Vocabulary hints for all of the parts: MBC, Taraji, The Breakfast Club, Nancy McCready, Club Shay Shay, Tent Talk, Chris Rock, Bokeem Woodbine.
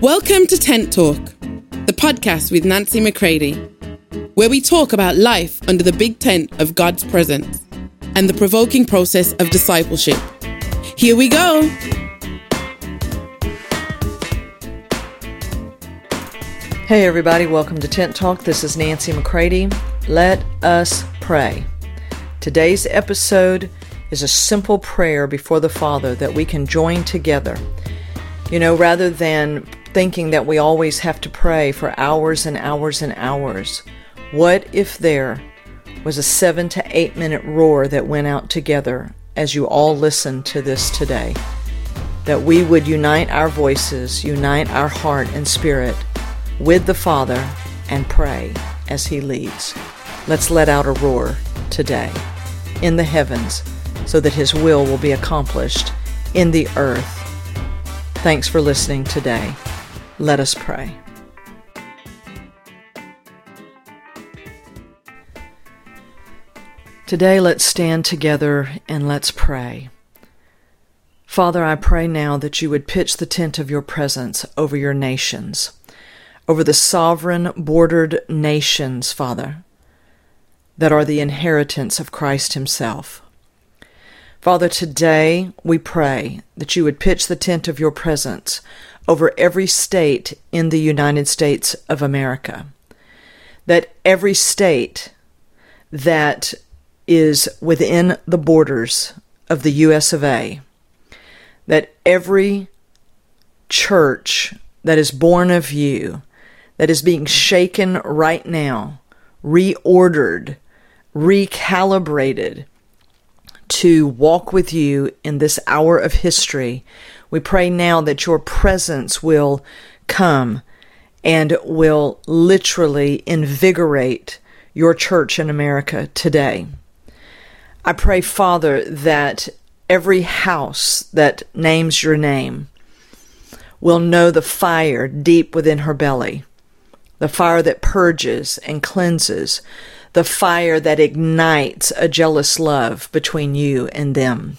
Welcome to Tent Talk, the podcast with Nancy McCready, where we talk about life under the big tent of God's presence and the provoking process of discipleship. Here we go. Hey everybody, welcome to Tent Talk. This is Nancy McCready. Let us pray. Today's episode is a simple prayer before the Father that we can join together. You know, rather than thinking that we always have to pray for hours and hours and hours, what if there was a 7 to 8 minute roar that went out together as you all listen to this today? That we would unite our voices, unite our heart and spirit with the Father and pray as He leads. Let's let out a roar today in the heavens so that His will be accomplished in the earth. Thanks for listening today. Let us pray. Today, let's stand together and let's pray. Father, I pray now that you would pitch the tent of your presence over your nations, over the sovereign, bordered nations, Father, that are the inheritance of Christ Himself. Father, today we pray that you would pitch the tent of your presence over every state in the United States of America, that every state that is within the borders of the U.S. of A., that every church that is born of you, that is being shaken right now, reordered, recalibrated, to walk with you in this hour of history. We pray now that your presence will come and will literally invigorate your church in America today. I pray, Father, that every house that names your name will know the fire deep within her belly, the fire that purges and cleanses, the fire that ignites a jealous love between you and them.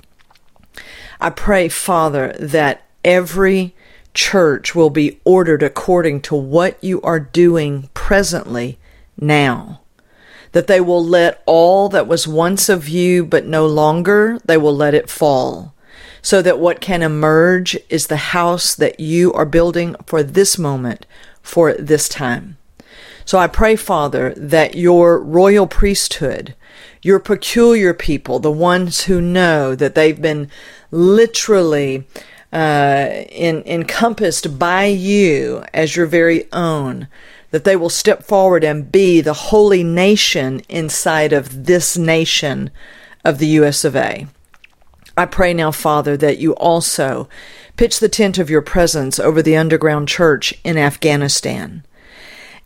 I pray, Father, that every church will be ordered according to what you are doing presently now, that they will let all that was once of you but no longer, they will let it fall, so that what can emerge is the house that you are building for this moment, for this time. So I pray, Father, that your royal priesthood, your peculiar people, the ones who know that they've been literally encompassed by you as your very own, that they will step forward and be the holy nation inside of this nation of the U.S. of A. I pray now, Father, that you also pitch the tent of your presence over the underground church in Afghanistan.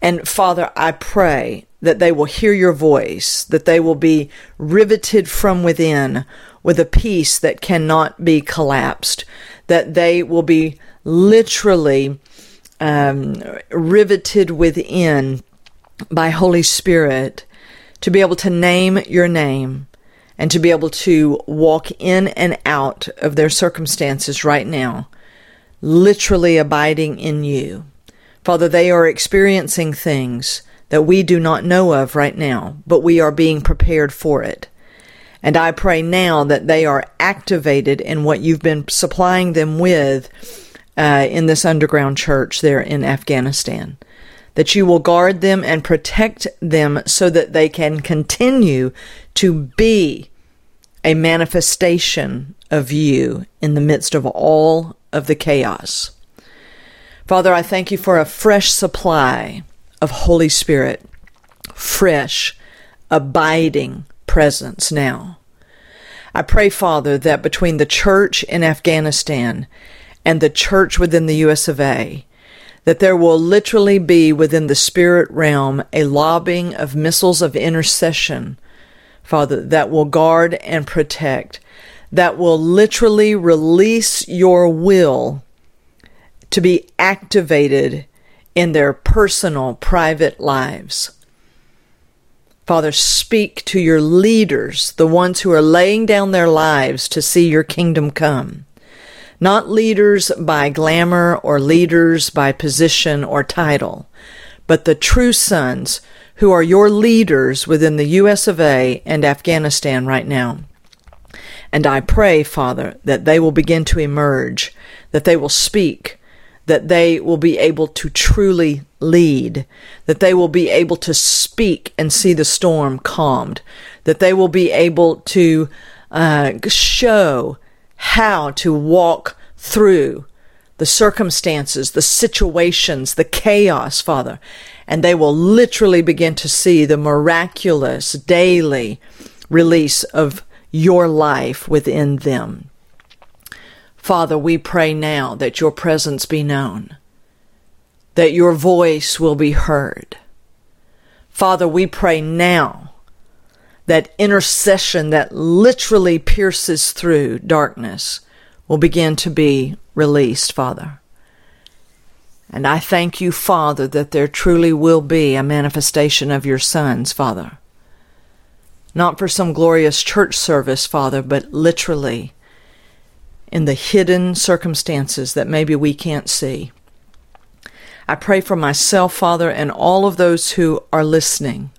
And Father, I pray that they will hear your voice, that they will be riveted from within with a peace that cannot be collapsed, that they will be literally riveted within by Holy Spirit to be able to name your name and to be able to walk in and out of their circumstances right now, literally abiding in you. Father, they are experiencing things that we do not know of right now, but we are being prepared for it. And I pray now that they are activated in what you've been supplying them with in this underground church there in Afghanistan, that you will guard them and protect them so that they can continue to be a manifestation of you in the midst of all of the chaos. Father, I thank you for a fresh supply of Holy Spirit, fresh, abiding presence now. I pray, Father, that between the church in Afghanistan and the church within the U.S. of A., that there will literally be within the spirit realm a lobbing of missiles of intercession, Father, that will guard and protect, that will literally release your will to be activated in their personal, private lives. Father, speak to your leaders, the ones who are laying down their lives to see your kingdom come, Not leaders by glamour or leaders by position or title, but the true sons who are your leaders within the U.S. of A. and Afghanistan right now. And I pray, Father, that they will begin to emerge, that they will speak, that they will be able to truly lead, that they will be able to speak and see the storm calmed, that they will be able to show how to walk through the circumstances, the situations, the chaos, Father, and they will literally begin to see the miraculous daily release of your life within them. Father, we pray now that your presence be known, that your voice will be heard. Father, we pray now that intercession that literally pierces through darkness will begin to be released, Father. And I thank you, Father, that there truly will be a manifestation of your sons, Father. Not for some glorious church service, Father, but literally in the hidden circumstances that maybe we can't see. I pray for myself, Father, and all of those who are listening,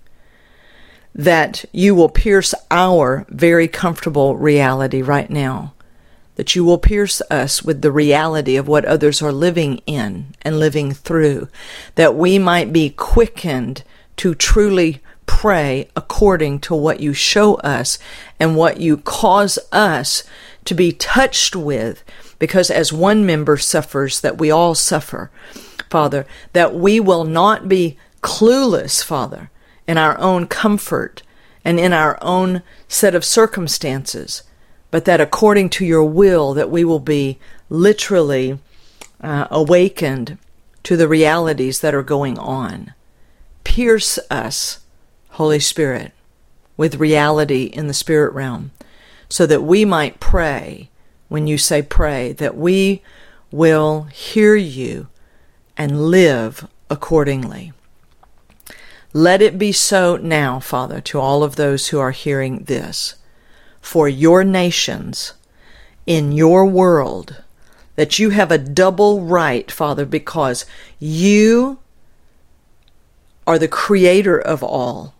that you will pierce our very comfortable reality right now, that you will pierce us with the reality of what others are living in and living through, that we might be quickened to truly pray according to what you show us and what you cause us to be touched with, because as one member suffers, that we all suffer, Father, that we will not be clueless, Father, in our own comfort and in our own set of circumstances, but that according to your will, that we will be literally awakened to the realities that are going on. Pierce us, Holy Spirit, with reality in the spirit realm, so that we might pray when you say pray, that we will hear you and live accordingly. Let it be so now, Father, to all of those who are hearing this, for your nations, in your world, that you have a double right, Father, because you are the creator of all,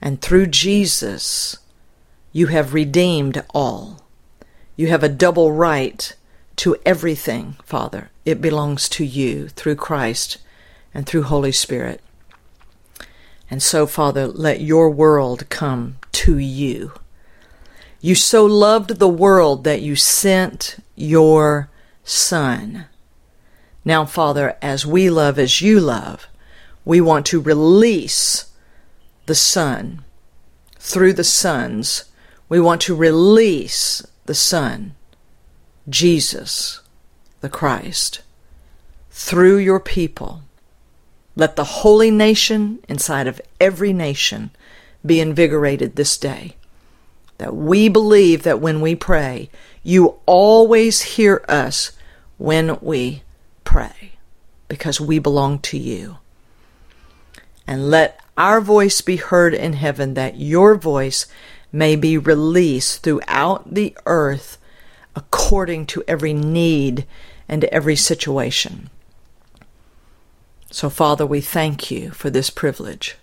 and through Jesus, you have redeemed all. You have a double right to everything, Father. It belongs to you through Christ and through Holy Spirit. And so, Father, let your world come to you. You so loved the world that you sent your Son. Now, Father, as we love as you love, we want to release the Son through the sons. We want to release the Son, Jesus, the Christ, through your people. Let the holy nation inside of every nation be invigorated this day, that we believe that when we pray, you always hear us when we pray, because we belong to you. And let our voice be heard in heaven, that your voice may be released throughout the earth according to every need and every situation. So, Father, we thank you for this privilege.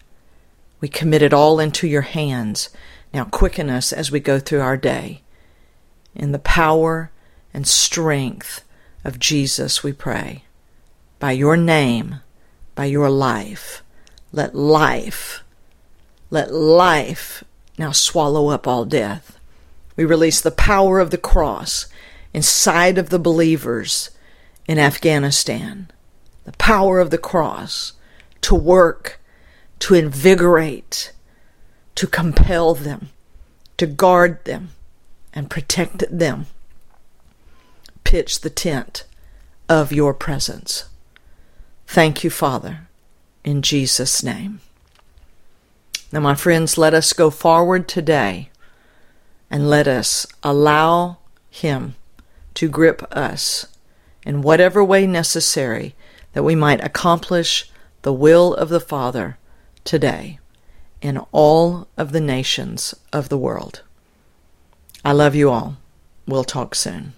We commit it all into your hands. Now quicken us as we go through our day. In the power and strength of Jesus, we pray. By your name, by your life, let life now swallow up all death. We release the power of the cross inside of the believers in Afghanistan. The power of the cross to work, to invigorate, to compel them, to guard them, and protect them. Pitch the tent of your presence. Thank you, Father, in Jesus' name. Now, my friends, let us go forward today and let us allow Him to grip us in whatever way necessary, that we might accomplish the will of the Father today in all of the nations of the world. I love you all. We'll talk soon.